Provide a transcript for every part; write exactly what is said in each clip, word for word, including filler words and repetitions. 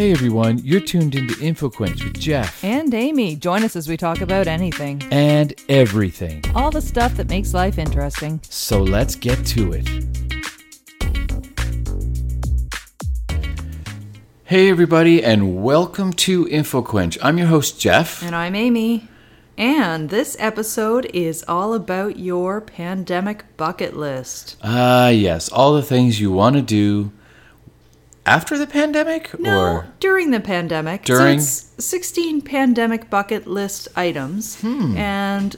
Hey everyone, you're tuned into InfoQuench with Jeff. And Amy. Join us as we talk about anything. And everything. All the stuff that makes life interesting. So let's get to it. Hey everybody, and welcome to InfoQuench. I'm your host Jeff. And I'm Amy. And this episode is all about your pandemic bucket list. Ah, uh, yes. All the things you want to do after the pandemic? No, or during the pandemic. During? So it's sixteen pandemic bucket list items. Hmm. And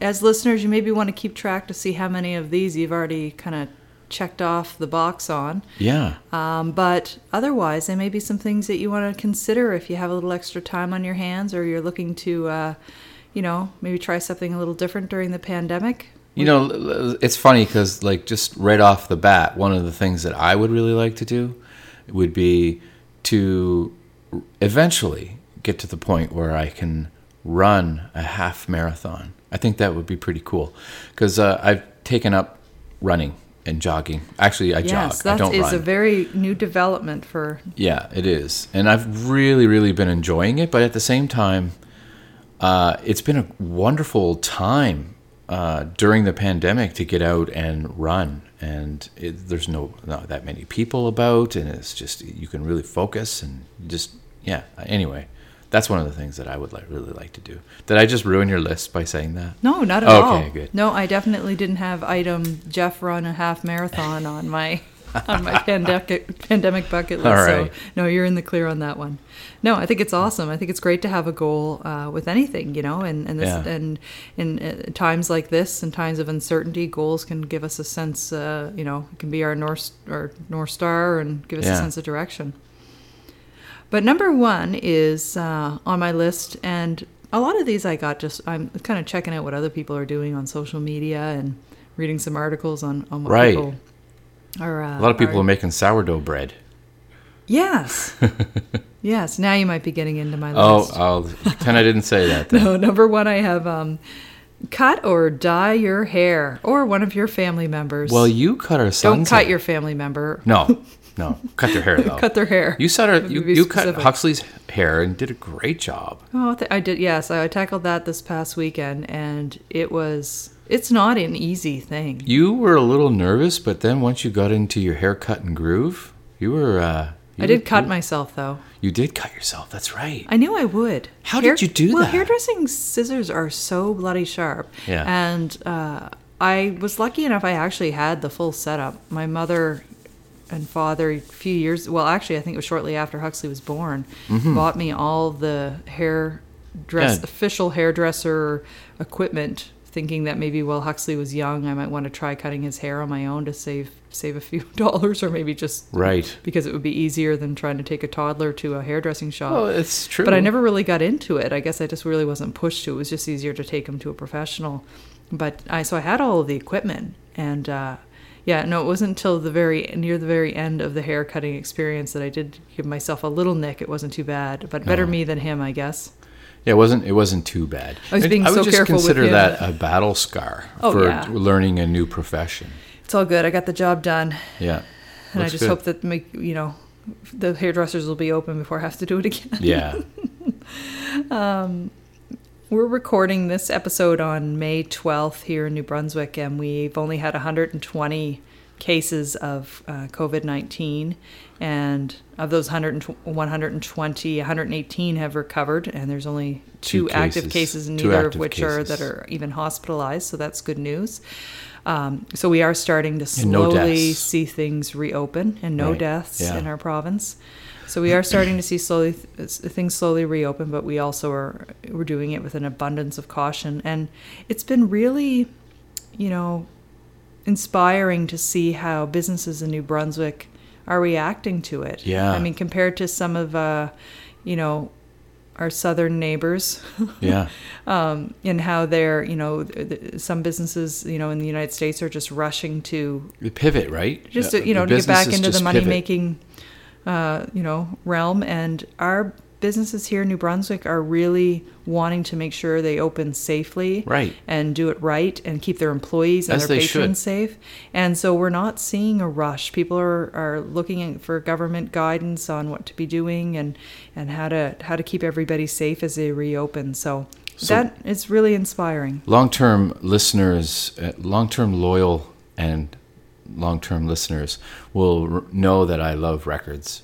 as listeners, you maybe want to keep track to see how many of these you've already kind of checked off the box on. Yeah. Um, but otherwise, there may be some things that you want to consider if you have a little extra time on your hands or you're looking to... Uh, you know, maybe try something a little different during the pandemic. You know, it's funny because, like, just right off the bat, one of the things that I would really like to do would be to eventually get to the point where I can run a half marathon. I think that would be pretty cool because uh, I've taken up running and jogging. Actually, I yes, jog. I don't run. Yes, that is a very new development for... Yeah, it is. And I've really, really been enjoying it, but at the same time, Uh, it's been a wonderful time uh, during the pandemic to get out and run. And it, there's no not that many people about, and it's just, you can really focus and just, yeah. Anyway, that's one of the things that I would like really like to do. Did I just ruin your list by saying that? No, not at oh, all. Okay, good. No, I definitely didn't have item Jeff run a half marathon on my... on my pandemic pandemic bucket list. All right. So no, you're in the clear on that one. No, I think it's awesome. I think it's great to have a goal uh, with anything, you know, and and this, yeah. and in uh, times like this, and times of uncertainty, goals can give us a sense. Uh, you know, it can be our north our north star and give us yeah. a sense of direction. But number one is uh, on my list, and a lot of these I got just I'm kind of checking out what other people are doing on social media and reading some articles on on what right. people. Or, uh, a lot of people or, are making sourdough bread. Yes. yes. Now you might be getting into my list. Oh, I'll pretend I didn't say that. Then. No, number one, I have um, cut or dye your hair or one of your family members. Well, you cut our son's Don't cut hair. Your family member. No, no. Cut their hair, though. Cut their hair. You, said our, you, you cut Huxley's hair and did a great job. Oh, th- I did. Yes. I tackled that this past weekend, and it was... It's not an easy thing. You were a little nervous, but then once you got into your haircut and groove, you were... Uh, you I did were, cut you, myself, though. You did cut yourself. That's right. I knew I would. How Hair, did you do well, that? Well, hairdressing scissors are so bloody sharp. Yeah. And uh, I was lucky enough I actually had the full setup. My mother and father, a few years... Well, actually, I think it was shortly after Huxley was born, mm-hmm. bought me all the hair dress, yeah. official hairdresser equipment... thinking that maybe while Huxley was young, I might want to try cutting his hair on my own to save save a few dollars, or maybe just right because it would be easier than trying to take a toddler to a hairdressing shop. Well, it's true. But I never really got into it. I guess I just really wasn't pushed to. It was just easier to take him to a professional. But I so I had all of the equipment, and uh, yeah, no, it wasn't until the very near the very end of the hair cutting experience that I did give myself a little nick. It wasn't too bad, but better no. me than him, I guess. Yeah, it wasn't it wasn't too bad. I was being I would so careful with him. I would just consider that a battle scar oh, for yeah. learning a new profession. It's all good. I got the job done. Yeah. And Looks I just good. hope that my, you know, the hairdressers will be open before I have to do it again. Yeah. um, we're recording this episode on May twelfth here in New Brunswick, and we've only had one hundred twenty cases of uh, COVID nineteen, and of those one hundred twenty, one hundred eighteen have recovered, and there's only two, two cases. active cases, and neither of which cases. are that are even hospitalized, so that's good news. Um, so we are starting to slowly no see things reopen, and no right. deaths yeah. in our province. So we are starting to see slowly th- things slowly reopen, but we also are we're doing it with an abundance of caution, and it's been really, you know, inspiring to see how businesses in New Brunswick are reacting to it. Yeah. I mean, compared to some of, uh, you know, our southern neighbors. Yeah. um, and how they're, you know, th- some businesses, you know, in the United States are just rushing to... The pivot, right? Just, to, you know, to get back into the money-making, uh, you know, realm. And our businesses here in New Brunswick are really wanting to make sure they open safely, right, and do it right and keep their employees and As their patrons should. safe. And so we're not seeing a rush. People are, are looking for government guidance on what to be doing and, and how to how to keep everybody safe as they reopen. So, so that is really inspiring. Long-term listeners, long-term loyal and long-term listeners will know that I love records.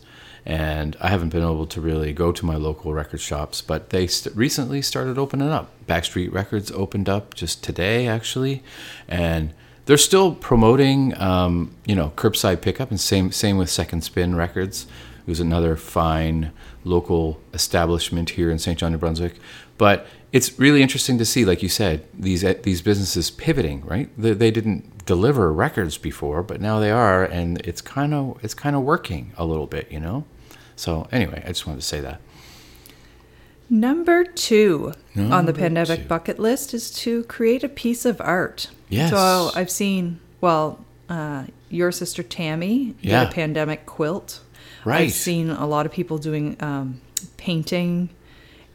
And I haven't been able to really go to my local record shops, but they st- recently started opening up. Backstreet Records opened up just today, actually, and they're still promoting, um, you know, curbside pickup. And same same with Second Spin Records, who's another fine local establishment here in Saint John, New Brunswick. But it's really interesting to see, like you said, these these businesses pivoting, right? They, they didn't deliver records before, but now they are, and it's kind of it's kind of working a little bit, you know. So anyway, I just wanted to say that. Number two Number on the pandemic two. bucket list is to create a piece of art. Yes. So I've seen, well, uh, your sister Tammy yeah. did a pandemic quilt. Right. I've seen a lot of people doing um, painting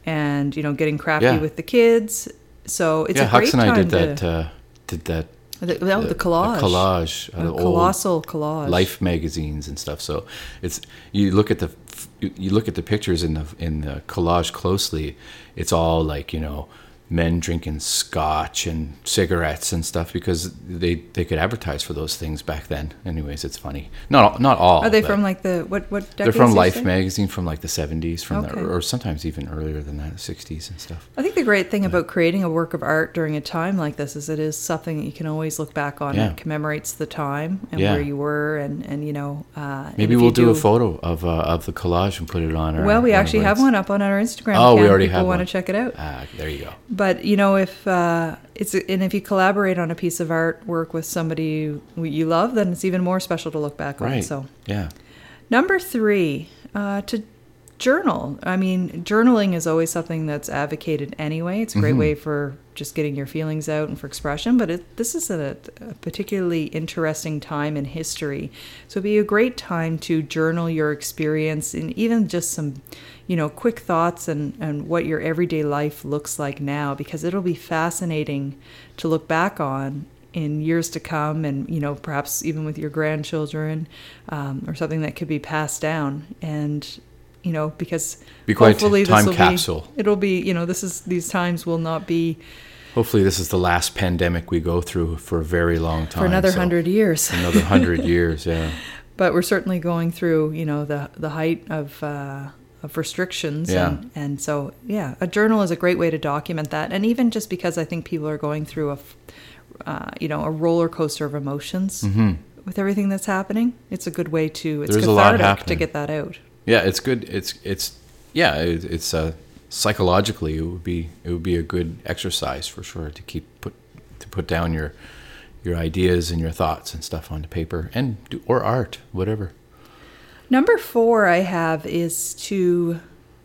and, you know, getting crafty yeah. with the kids. So it's yeah, a great Hux and time I did to, that. Uh, did that. The, no, the, the collage, the collage, a the colossal old collage, Life magazines and stuff. So it's you look at the you look at the pictures in the in the collage closely. It's all like, you know, men drinking scotch and cigarettes and stuff because they, they could advertise for those things back then. Anyways, it's funny. Not not all. Are they from like the what what? Decades they're from Life magazine from like the seventies, from okay. the, or sometimes even earlier than that, sixties and stuff. I think the great thing but, about creating a work of art during a time like this is it is something that you can always look back on. Yeah. It commemorates the time and yeah. where you were and, and you know. Uh, Maybe we'll do, do a photo of uh, of the collage and put it on our. Well, we actually have one up on our Instagram. Oh, we already have one. People want to check it out. Ah, there you go. But But, you know, if uh, it's and if you collaborate on a piece of artwork with somebody you love, then it's even more special to look back right. on. So, yeah. Number three, uh, to journal. I mean, journaling is always something that's advocated anyway. It's a great mm-hmm. way for just getting your feelings out and for expression. But it, this is a, a particularly interesting time in history. So it'd be a great time to journal your experience and even just some, you know, quick thoughts and, and what your everyday life looks like now, because it'll be fascinating to look back on in years to come and, you know, perhaps even with your grandchildren um, or something that could be passed down. And, you know, because be quite hopefully time this will capsule. Be, it'll be, you know, this is, these times will not be. Hopefully this is the last pandemic we go through for a very long time. For another so, hundred years. Another hundred years, yeah. But we're certainly going through, you know, the the height of... Uh, of restrictions yeah. and, and so yeah a journal is a great way to document that, and even just because I think people are going through a uh, you know a roller coaster of emotions mm-hmm. with everything that's happening. It's a good way to it's There's cathartic to get that out. Yeah, it's good. It's it's yeah it, it's uh, psychologically it would be it would be a good exercise for sure to keep put to put down your your ideas and your thoughts and stuff onto paper and do, or art, whatever. Number four I have is to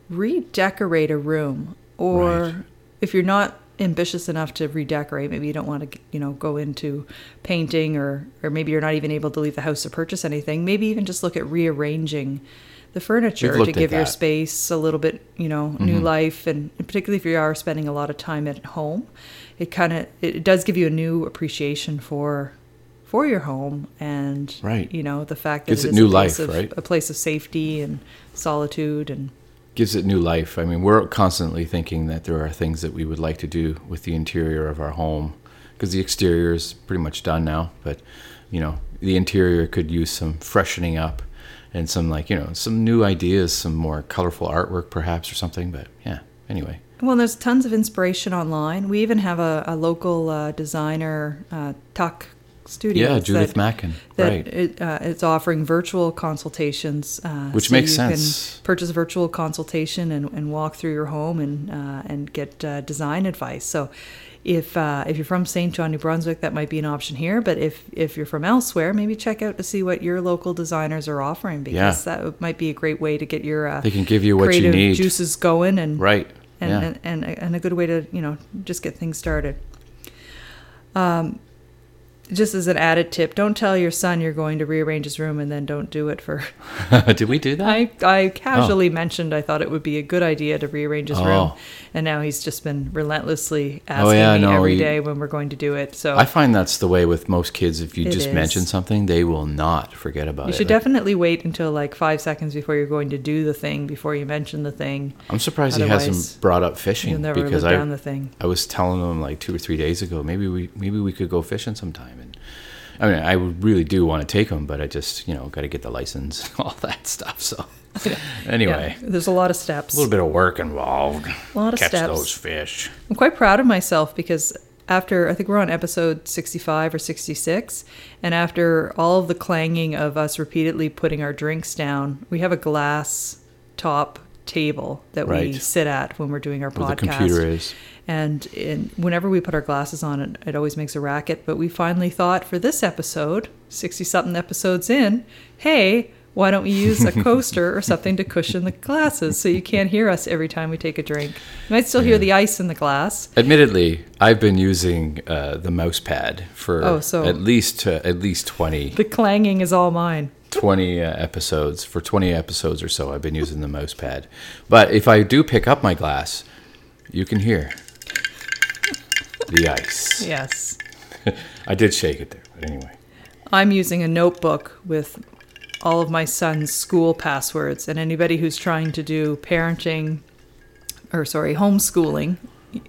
redecorate a room, or right. if you're not ambitious enough to redecorate, maybe you don't want to, you know, go into painting, or, or maybe you're not even able to leave the house to purchase anything. Maybe even just look at rearranging the furniture to give your space a little bit, you know, mm-hmm. new life. And particularly if you are spending a lot of time at home, it kind of, it does give you a new appreciation for for your home and, right. you know, the fact that gives it, it is new a, place life, of, right? a place of safety and solitude. And gives it new life. I mean, we're constantly thinking that there are things that we would like to do with the interior of our home, because the exterior is pretty much done now. But, you know, the interior could use some freshening up and some, like, you know, some new ideas, some more colorful artwork perhaps or something. But, yeah, anyway. Well, there's tons of inspiration online. We even have a, a local uh, designer, uh, Tuck, Studios yeah, Judith that, Mackin. That right. It, uh, it's offering virtual consultations, uh, which so makes you sense. Can purchase a virtual consultation and, and walk through your home and uh, and get uh, design advice. So, if uh, if you're from Saint John, New Brunswick, that might be an option here. But if if you're from elsewhere, maybe check out to see what your local designers are offering, because yeah. that might be a great way to get your uh, they can give you what creative you need. Juices going and right and, yeah. and, and and a good way to, you know, just get things started. Um. just as an added tip, don't tell your son you're going to rearrange his room and then don't do it for... Did we do that? I, I casually oh. mentioned I thought it would be a good idea to rearrange his oh. room, and now he's just been relentlessly asking oh, yeah, me no, every he... day when we're going to do it. So I find that's the way with most kids. If you it just is. mention something, they will not forget about it. You should it. definitely like, wait until like five seconds before you're going to do the thing, before you mention the thing. I'm surprised Otherwise, he hasn't brought up fishing. You'll never because I, down the thing. I was telling him like two or three days ago, maybe we maybe we could go fishing sometime. And I mean, I really do want to take them, but I just, you know, got to get the license, all that stuff. So anyway, yeah, there's a lot of steps, a little bit of work involved, a lot of catch steps. Those fish. I'm quite proud of myself because after, I think we're on episode sixty-five or sixty-six, and after all of the clanging of us repeatedly putting our drinks down, we have a glass top table that right. we sit at when we're doing our Where podcast. The computer is. And in, whenever we put our glasses on, it, it always makes a racket. But we finally thought for this episode, sixty-something episodes in, hey, why don't we use a coaster or something to cushion the glasses so you can't hear us every time we take a drink? You might still yeah. hear the ice in the glass. Admittedly, I've been using uh, the mouse pad for oh, so at least uh, at least twenty. The clanging is all mine. twenty uh, episodes. For twenty episodes or so, I've been using the mouse pad. But if I do pick up my glass, you can hear the ice. Yes. I did shake it there, but anyway. I'm using a notebook with all of my son's school passwords, and anybody who's trying to do parenting, or sorry, homeschooling,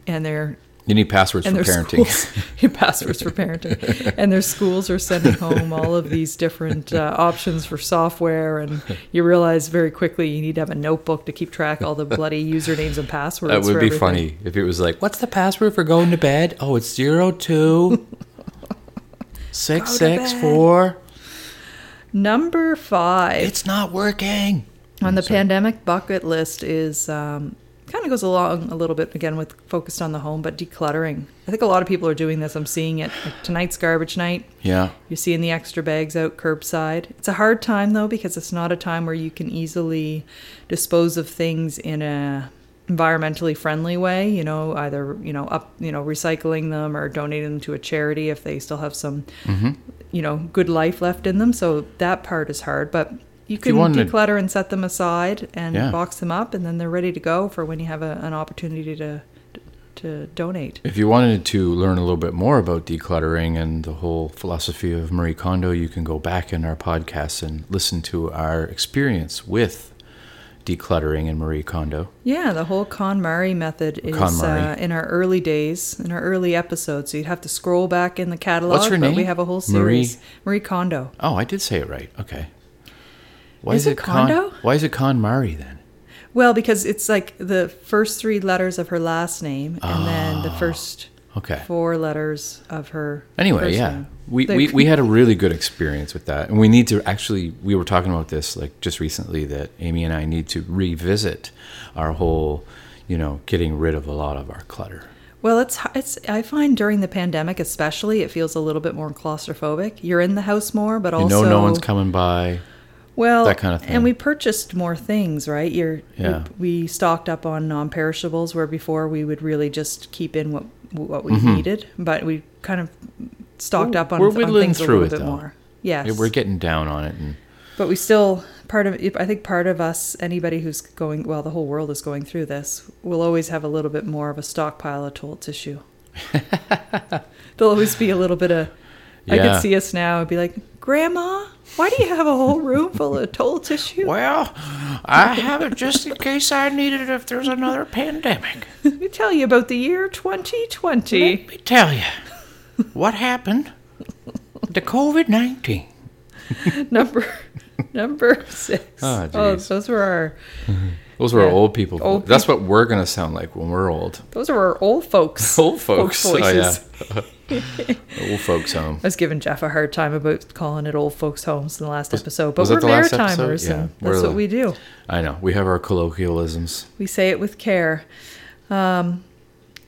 and they're... You need passwords for parenting. Schools, you passwords for parenting. And their schools are sending home all of these different uh, options for software, and you realize very quickly you need to have a notebook to keep track of all the bloody usernames and passwords. That would for be everything. Funny if it was like, what's the password for going to bed? Oh, it's zero two six six four. Number five. It's not working. On I'm the sorry. pandemic bucket list is... Um, kind of goes along a little bit again with focused on the home, but decluttering. I think a lot of people are doing this. I'm seeing it. Like tonight's garbage night. Yeah. You're seeing the extra bags out curbside. It's a hard time though, because it's not a time where you can easily dispose of things in a environmentally friendly way, you know, either, you know, up, you know, recycling them or donating them to a charity if they still have some, mm-hmm. you know, good life left in them. So that part is hard, but You can you declutter to, and set them aside and yeah. box them up, and then they're ready to go for when you have a, an opportunity to to donate. If you wanted to learn a little bit more about decluttering and the whole philosophy of Marie Kondo, you can go back in our podcast and listen to our experience with decluttering in Marie Kondo. Yeah, the whole KonMari method is KonMari. Uh, in our early days, in our early episodes. So you'd have to scroll back in the catalog. What's her name? But we have a whole series. Marie, Marie Kondo. Oh, I did say it right. Okay. Why is, is it Kondo? Con, why is it KonMari then? Well, because it's like the first three letters of her last name, oh, and then the first okay. four letters of her. Anyway, yeah, name. We, like, we we had a really good experience with that, and we need to actually. We were talking about this like just recently that Amy and I need to revisit our whole, you know, getting rid of a lot of our clutter. Well, it's it's. I find during the pandemic, especially, it feels a little bit more claustrophobic. You're in the house more, but you also know no one's coming by. Well, that kind of thing. And we purchased more things, right? You're, yeah. we, we stocked up on non-perishables where before we would really just keep in what what we mm-hmm. needed, but we kind of stocked we're, up on, we're on things a little it, bit though. more. Yes. Yeah, we're getting down on it. And... But we still, part of, I think part of us, anybody who's going, well, the whole world is going through this, will always have a little bit more of a stockpile of toilet tissue. There'll always be a little bit of, yeah. I could see us now and be like, Grandma, why do you have a whole room full of toilet tissue? Well, I have it just in case I need it if there's another pandemic. Let me tell you about the year twenty twenty. Let me tell you what happened to COVID nineteen. Number number six. Oh, oh, those were our... Those were yeah. our old people. Old That's people. What we're going to sound like when we're old. Those are our old folks. Old folks. Folk voices. Oh, yeah. Old folks home. I was giving Jeff a hard time about calling it old folks homes in the last was, episode. But we're Maritimers. Yeah, and we're that's the, what we do. I know. We have our colloquialisms. We say it with care. Um,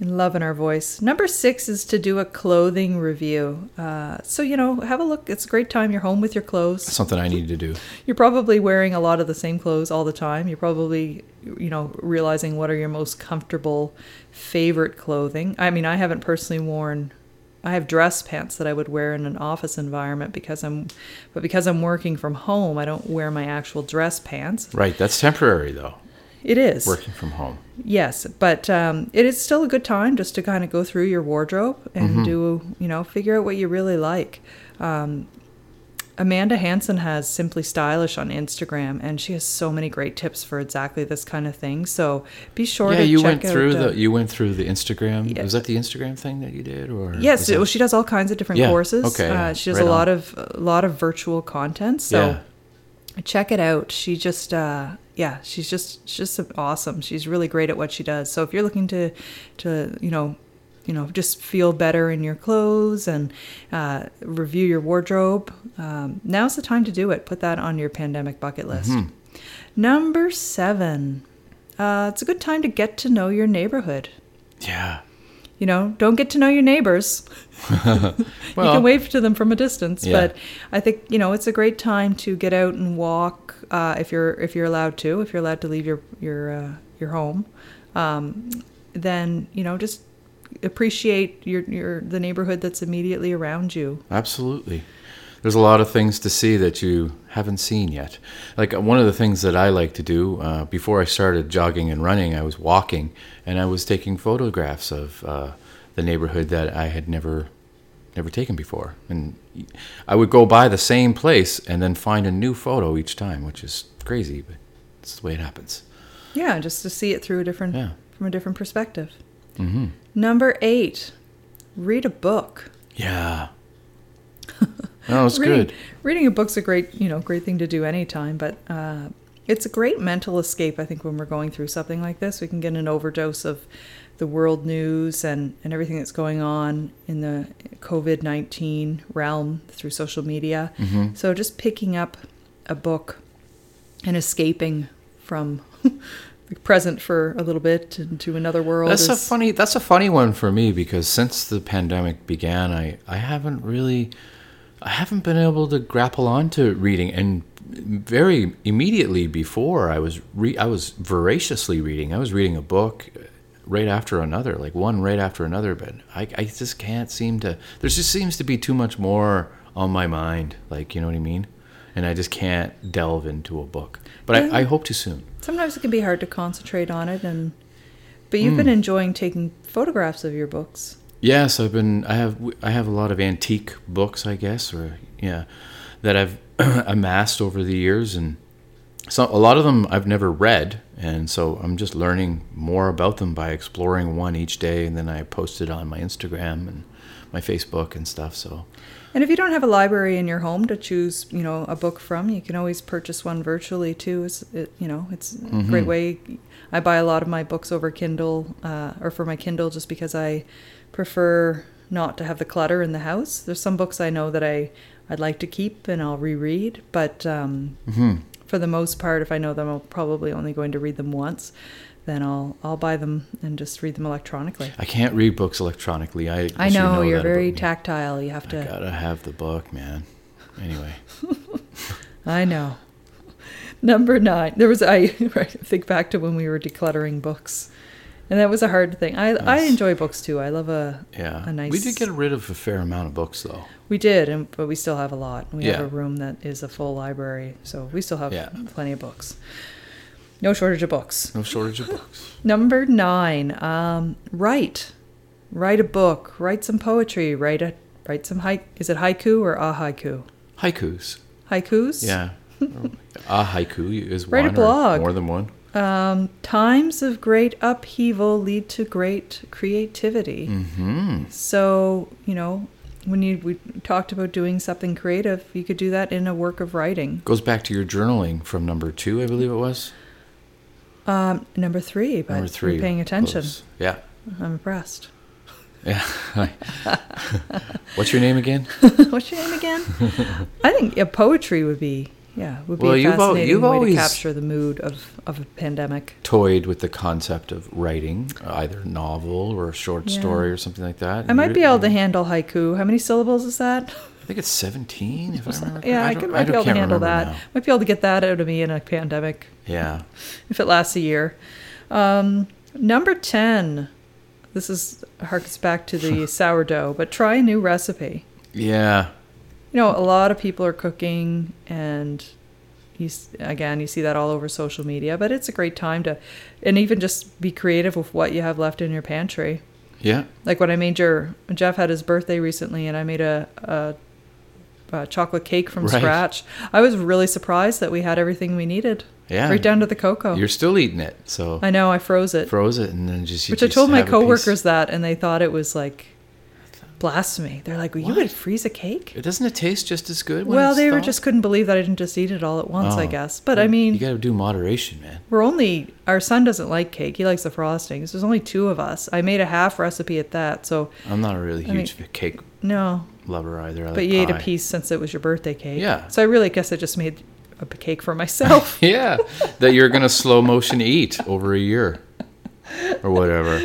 and love in our voice. Number six is to do a clothing review. Uh, so, you know, have a look. It's a great time. You're home with your clothes. That's something I need to do. You're probably wearing a lot of the same clothes all the time. You're probably, you know, realizing what are your most comfortable favorite clothing. I mean, I haven't personally worn I have dress pants that I would wear in an office environment because I'm, but because I'm working from home, I don't wear my actual dress pants. Right. That's temporary though. It is. Working from home. Yes. But um, it is still a good time just to kind of go through your wardrobe and mm-hmm. do, you know, figure out what you really like. Um, Amanda Hansen has Simply Stylish on Instagram, and she has so many great tips for exactly this kind of thing. So be sure yeah, to you check went through out. The, you went through the Instagram. Yeah. Was that the Instagram thing that you did? Or yes, it, that... well, she does all kinds of different yeah. courses. Okay, uh, she does right a lot on. of a lot of virtual content. So yeah. check it out. She just uh, yeah, she's just she's just awesome. She's really great at what she does. So if you're looking to to you know. you know, just feel better in your clothes and uh, review your wardrobe. Um, now's the time to do it. Put that on your pandemic bucket list. Mm-hmm. Number seven, uh, it's a good time to get to know your neighborhood. Yeah. You know, don't get to know your neighbors. well, you can wave to them from a distance, yeah. but I think, you know, it's a great time to get out and walk uh, if you're if you're allowed to, if you're allowed to leave your, your, uh, your home. Um, then, you know, just appreciate your your the neighborhood that's immediately around you. Absolutely. There's a lot of things to see that you haven't seen yet. Like one of the things that I like to do, uh, before I started jogging and running, I was walking and I was taking photographs of uh, the neighborhood that I had never never taken before. And I would go by the same place and then find a new photo each time, which is crazy, but it's the way it happens. Yeah, just to see it through a different yeah. from a different perspective. Mm-hmm. Number eight, read a book. Yeah. No, it's reading, good. Reading a book's a great, you know, great thing to do anytime, but uh, it's a great mental escape, I think, when we're going through something like this. We can get an overdose of the world news and, and everything that's going on in the covid nineteen realm through social media. Mm-hmm. So just picking up a book and escaping from... present for a little bit into another world. That's is... a funny. That's a funny one for me because since the pandemic began, I, I haven't really, I haven't been able to grapple onto reading. And very immediately before, I was re, I was voraciously reading. I was reading a book right after another, like one right after another. But I I just can't seem to. There just seems to be too much more on my mind. Like you know what I mean. And I just can't delve into a book. But yeah. I, I hope to soon. Sometimes it can be hard to concentrate on it. and But you've mm. been enjoying taking photographs of your books. Yes, I've been. I have I have a lot of antique books, I guess, or yeah, that I've amassed over the years. And so a lot of them I've never read. And so I'm just learning more about them by exploring one each day. And then I post it on my Instagram and my Facebook and stuff. So. And if you don't have a library in your home to choose, you know, a book from, you can always purchase one virtually too. It's, it, you know, it's mm-hmm. a great way. I buy a lot of my books over Kindle uh, or for my Kindle just because I prefer not to have the clutter in the house. There's some books I know that I, I'd like to keep and I'll reread, but um, mm-hmm. for the most part, if I know them, I'm probably only going to read them once. Then I'll I'll buy them and just read them electronically. I can't read books electronically. I I know, you know you're very tactile. You have to. I gotta have the book, man. Anyway. I know. Number nine. There was I right, think back to when we were decluttering books, and that was a hard thing. I yes. I enjoy books too. I love a yeah. a nice. We did get rid of a fair amount of books though. We did, and but we still have a lot. We yeah. have a room that is a full library, so we still have yeah. plenty of books. No shortage of books. No shortage of books. Number nine, um, write. Write a book. Write some poetry. Write a write some haiku. Is it haiku or a haiku? Haikus. Haikus? Yeah. A haiku is one. Write a blog. More than one. Um, times of great upheaval lead to great creativity. Mm-hmm. So, you know, when you we talked about doing something creative, you could do that in a work of writing. Goes back to your journaling from number two, I believe it was. Um, number three, but number three, you're paying attention. Close. Yeah. I'm impressed. Yeah. What's your name again? What's your name again? I think yeah, poetry would be, yeah, would be well, a fascinating you've, you've way to capture the mood of, of a pandemic. Toyed with the concept of writing, either novel or a short yeah. story or something like that. I might you're, be able to handle haiku. How many syllables is that? I think it's seventeen, if I remember. Yeah, I, I could, might I be able to handle that. Now. Might be able to get that out of me in a pandemic. Yeah. If it lasts a year. Um, number ten, This is harks back to the sourdough, but try a new recipe. Yeah. You know, a lot of people are cooking, and you, again, you see that all over social media, but it's a great time to, and even just be creative with what you have left in your pantry. Yeah. Like when I made your, Jeff had his birthday recently, and I made a, a Uh, chocolate cake from right. scratch. I was really surprised that we had everything we needed. Yeah, right down to the cocoa. You're still eating it, so I know I froze it. Froze it, and then just you which just I told my coworkers that, and they thought it was like blasphemy. They're like, well, "You would freeze a cake? It doesn't it taste just as good?" When well, it's they thawed? Just couldn't believe that I didn't just eat it all at once. Oh, I guess, but well, I mean, you got to do moderation, man. We're only our son doesn't like cake; he likes the frostings. There's only two of us. I made a half recipe at that, so I'm not a really I huge mean, cake. No. Lover either. But you pie. Ate a piece since it was your birthday cake. Yeah. So I really guess I just made a cake for myself. Yeah. That you're going to slow motion eat over a year or whatever.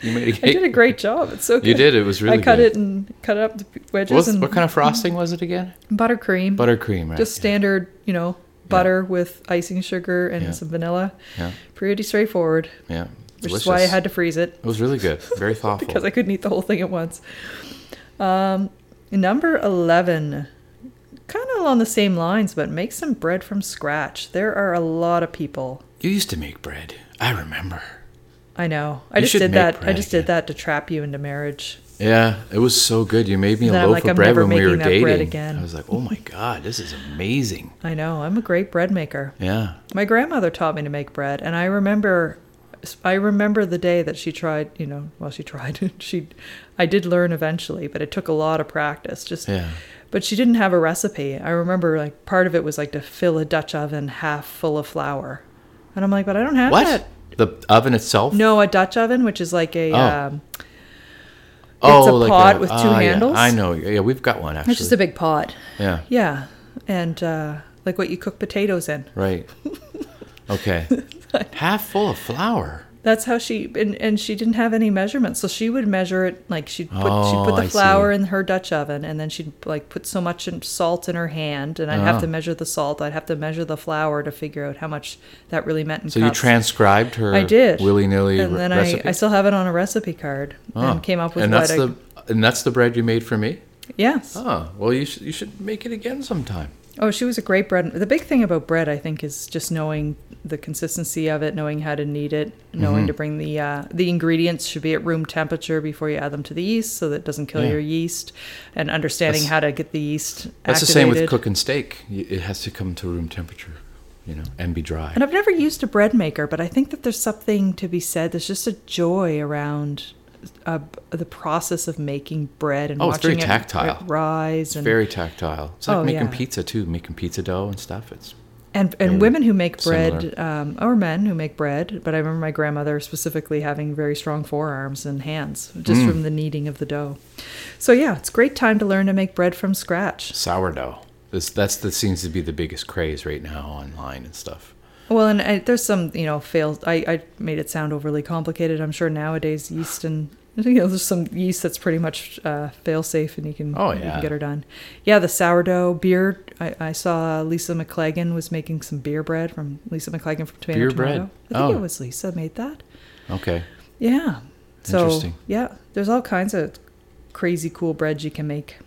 You made a cake. I did a great job. It's so good. You did. It was really good. I cut good. It and cut it up to wedges. What's, and, what kind of frosting was it again? Buttercream. Buttercream, right. Just standard, yeah. you know, butter yeah. with icing sugar and yeah. some vanilla. Yeah. Pretty straightforward. Yeah. Delicious. Which is why I had to freeze it. It was really good. Very thoughtful. Because I couldn't eat the whole thing at once. Um, number eleven, kind of along the same lines, but make some bread from scratch. There are a lot of people. You used to make bread. I remember. I know. I you just did that. I just again. did that to trap you into marriage. Yeah, it was so good. You made me and a loaf like, of I'm bread when we were dating. I was like, oh my God, this is amazing. I know. I'm a great bread maker. Yeah. My grandmother taught me to make bread, and I remember. I remember the day that she tried, you know, well, she tried, she, I did learn eventually, but it took a lot of practice just, yeah. but she didn't have a recipe. I remember like part of it was like to fill a Dutch oven half full of flour. And I'm like, but I don't have what? That. The oven itself? No, a Dutch oven, which is like a, oh. um, it's oh, a like pot a, with two uh, handles. Yeah, I know. Yeah. We've got one actually. It's just a big pot. Yeah. Yeah. And, uh, like what you cook potatoes in. Right. Okay. Half full of flour. That's how she and, and she didn't have any measurements, so she would measure it like she'd put oh, she'd put the I flour see. in her Dutch oven, and then she'd like put so much salt in her hand, and I'd oh. have to measure the salt. I'd have to measure the flour to figure out how much that really meant in so cups. You transcribed her. I did willy nilly, and then recipe? I, I still have it on a recipe card oh. and came up with. And that's what the I, and that's the bread you made for me. Yes. Oh well, you should you should make it again sometime. Oh, she was a great bread. The big thing about bread, I think, is just knowing the consistency of it, knowing how to knead it, knowing mm-hmm. to bring the uh, the ingredients should be at room temperature before you add them to the yeast so that it doesn't kill yeah. your yeast, and understanding that's, how to get the yeast that's activated. The same with cooking steak. It has to come to room temperature, you know, and be dry. And I've never used a bread maker, but I think that there's something to be said. There's just a joy around Uh, the process of making bread and oh, watching it's very tactile. It rise. It's and, very tactile. It's like oh, making yeah. pizza too, making pizza dough and stuff. It's and and women who make bread um, or men who make bread. But I remember my grandmother specifically having very strong forearms and hands just mm. from the kneading of the dough. So yeah, it's a great time to learn to make bread from scratch. Sourdough. This that's that seems to be the biggest craze right now online and stuff. Well, and I, there's some, you know, failed. I, I made it sound overly complicated. I'm sure nowadays yeast and, you know, there's some yeast that's pretty much uh, fail-safe and you can, oh, yeah. you can get her done. Yeah, the sourdough beer. I, I saw Lisa McLagan was making some beer bread from Lisa McLagan from Tomato Beer Tomato. Bread? I think oh. it was Lisa made that. Okay. Yeah. So, interesting. Yeah, there's all kinds of crazy cool breads you can make.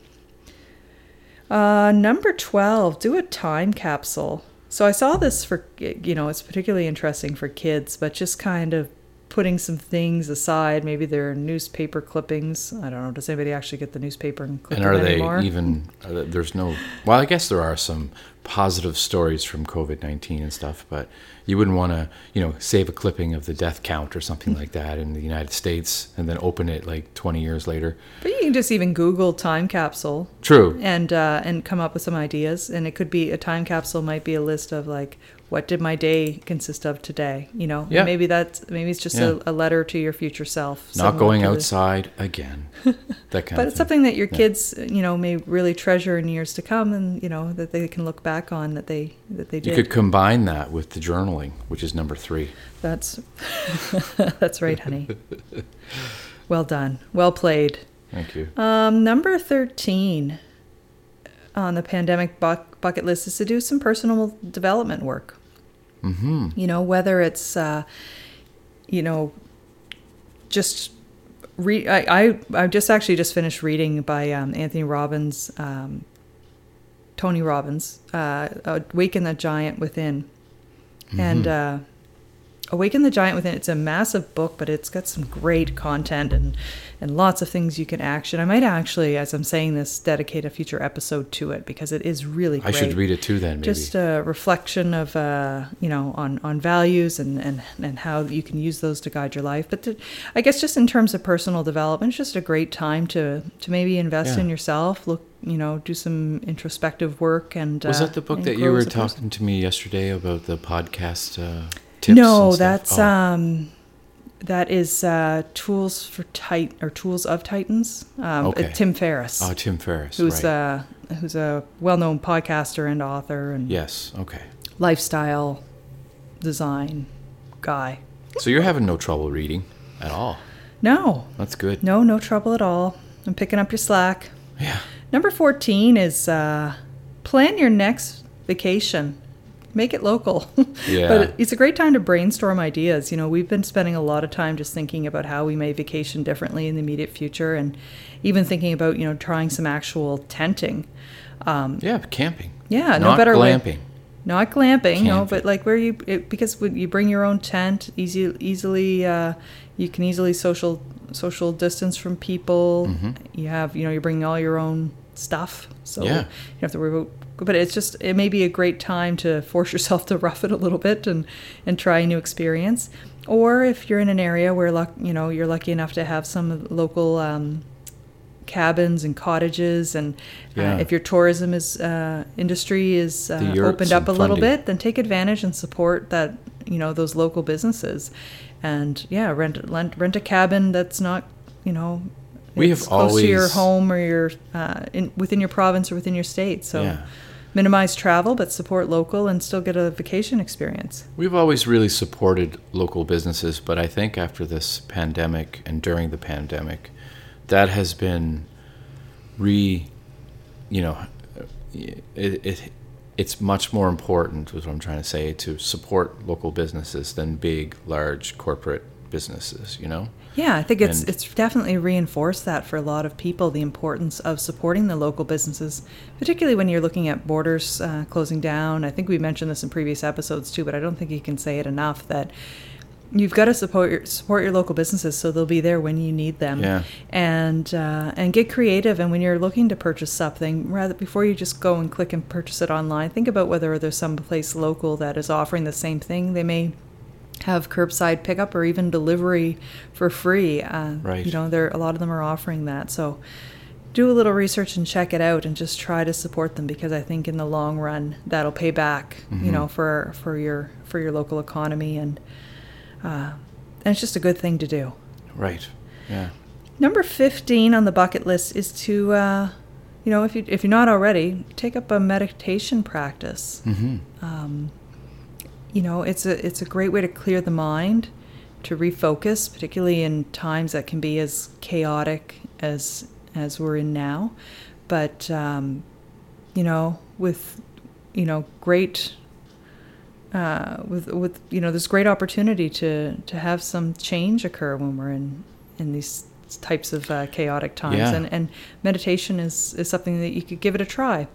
Uh, number twelve, do a time capsule. So I saw this for, you know, it's particularly interesting for kids, but just kind of putting some things aside. Maybe they're newspaper clippings. I don't know. Does anybody actually get the newspaper and clip it anymore? And are they even, are there's no, well, I guess there are some positive stories from covid nineteen and stuff, but you wouldn't want to, you know, save a clipping of the death count or something like that in the United States and then open it like twenty years later. But you can just even Google time capsule. True. And uh, and come up with some ideas. And it could be a time capsule might be a list of like, what did my day consist of today? You know, yeah. maybe that's maybe it's just yeah. a, a letter to your future self. Not going outside the... again. That kind but of thing. But it's something that your yeah. kids, you know, may really treasure in years to come, and you know that they can look back on that they that they did. You could combine that with the journaling, which is number three. That's that's right, honey. Well done. Well played. Thank you. Um, number thirteen on the pandemic buck. bucket list is to do some personal development work. Mm-hmm. You know, whether it's, uh, you know, just re- I, I I just actually just finished reading by um, Anthony Robbins, um, Tony Robbins, uh, Awaken the Giant Within. Mm-hmm. And uh, Awaken the Giant Within, it's a massive book, but it's got some great content and, and lots of things you can action. I might actually, as I'm saying this, dedicate a future episode to it because it is really great. I should read it too then, maybe. Just a reflection of, uh, you know, on, on values and, and, and how you can use those to guide your life. But to, I guess just in terms of personal development, it's just a great time to, to maybe invest yeah. in yourself, look, you know, do some introspective work. And was uh, that the book that you were talking to me yesterday about the podcast uh tips? No, that's oh. um, that is uh, Tools for Tit or Tools of Titans. Um, okay. Tim Ferriss. Oh, Tim Ferriss, who's right. a who's a well-known podcaster and author and yes, okay, lifestyle design guy. So you're having no trouble reading at all? No, that's good. No, no trouble at all. I'm picking up your slack. Yeah. Number fourteen is uh, plan your next vacation. Make it local. Yeah. But it's a great time to brainstorm ideas. You know, we've been spending a lot of time just thinking about how we may vacation differently in the immediate future and even thinking about, you know, trying some actual tenting. Um, yeah, camping. Yeah, no better way. Not glamping. Not glamping, no, but like where you, it, because when you bring your own tent, easy, easily, uh, you can easily social social distance from people. Mm-hmm. You have, you know, you're bringing all your own stuff. So yeah. you don't have to worry about. But it's just, it may be a great time to force yourself to rough it a little bit and, and try a new experience. Or if you're in an area where, luck, you know, you're lucky enough to have some local um, cabins and cottages. And yeah. uh, if your tourism is uh, industry is uh, opened up a funding. little bit, then take advantage and support that, you know, those local businesses. And yeah, rent, rent, rent a cabin that's not, you know, we it's have close always, to your home or your uh, in, within your province or within your state. So yeah. minimize travel, but support local and still get a vacation experience. We've always really supported local businesses, but I think after this pandemic and during the pandemic, that has been re, you know, it, it it's much more important, is what I'm trying to say, to support local businesses than big, large corporate businesses, you know? Yeah, I think it's and, it's definitely reinforced that for a lot of people, the importance of supporting the local businesses, particularly when you're looking at borders uh, closing down. I think we mentioned this in previous episodes too, but I don't think you can say it enough that you've got to support your, support your local businesses so they'll be there when you need them. Yeah. And uh, and get creative. And when you're looking to purchase something, rather before you just go and click and purchase it online, think about whether there's some place local that is offering the same thing. They may have curbside pickup or even delivery for free. Uh, right. You know, there a lot of them are offering that. So do a little research and check it out and just try to support them because I think in the long run that'll pay back, mm-hmm. you know, for, for your for your local economy and uh, and it's just a good thing to do. Right. Yeah. Number fifteen on the bucket list is to uh, you know, if you if you're not already, take up a meditation practice. Mm-hmm. Um You know, it's a it's a great way to clear the mind, to refocus, particularly in times that can be as chaotic as as we're in now. But um, you know, with you know great uh, with with you know this great opportunity to to have some change occur when we're in in these types of uh, chaotic times, yeah. and and meditation is is something that you could give it a try.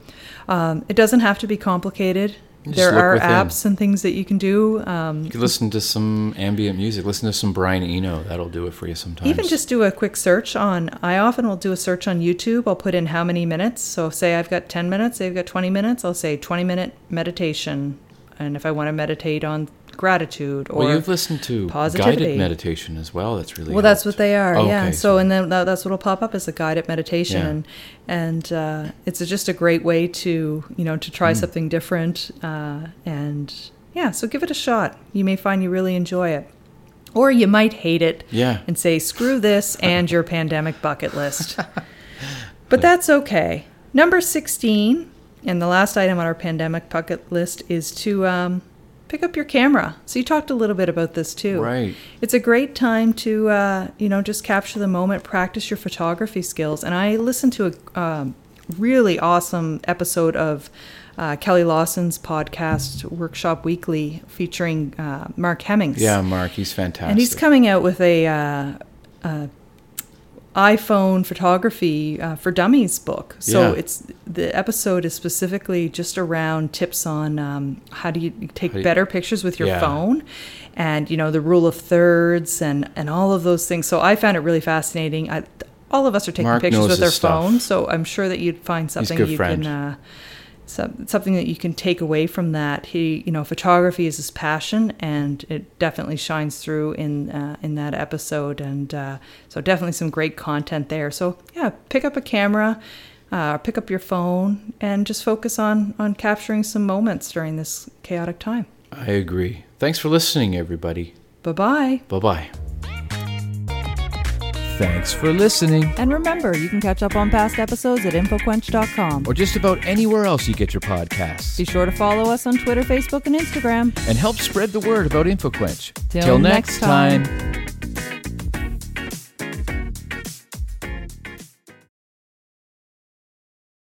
Um, it doesn't have to be complicated. Just there are within. apps and things that you can do. Um, you can listen to some ambient music. Listen to some Brian Eno. That'll do it for you sometimes. Even just do a quick search on, I often will do a search on YouTube. I'll put in how many minutes. So say I've got ten minutes, say I've got twenty minutes. I'll say twenty minute meditation. And if I want to meditate on gratitude or well, you've listened to positivity. Guided meditation as well. That's really well, helped. That's what they are. Oh, yeah. Okay, so, so and then that, that's what'll pop up as a guided meditation, yeah. and and uh, it's a, just a great way to you know to try mm. something different, uh, and yeah. So give it a shot. You may find you really enjoy it, or you might hate it. Yeah. And say screw this and your pandemic bucket list. But that's okay. Number sixteen, and the last item on our pandemic bucket list is to. Um, Pick up your camera. So you talked a little bit about this too. Right. It's a great time to, uh, you know, just capture the moment, practice your photography skills. And I listened to a um, really awesome episode of uh, Kelly Lawson's podcast, Workshop Weekly, featuring uh, Mark Hemmings. Yeah, Mark. He's fantastic. And he's coming out with a, uh, a iPhone photography uh, for dummies book. So yeah. it's the episode is specifically just around tips on um, how do you take do you, better pictures with your yeah. phone, and you know the rule of thirds and and all of those things. So I found it really fascinating. I, all of us are taking Mark pictures with our stuff. phone, so I'm sure that you'd find something you friend. can uh, so, something that you can take away from that. He, you know, photography is his passion, and it definitely shines through in uh, in that episode. And uh, so, definitely some great content there. So, yeah, pick up a camera, uh, pick up your phone, and just focus on on capturing some moments during this chaotic time. I agree. Thanks for listening, everybody. Bye bye. Bye bye. Thanks for listening. And remember, you can catch up on past episodes at InfoQuench dot com. Or just about anywhere else you get your podcasts. Be sure to follow us on Twitter, Facebook, and Instagram. And help spread the word about InfoQuench. Till next time. time.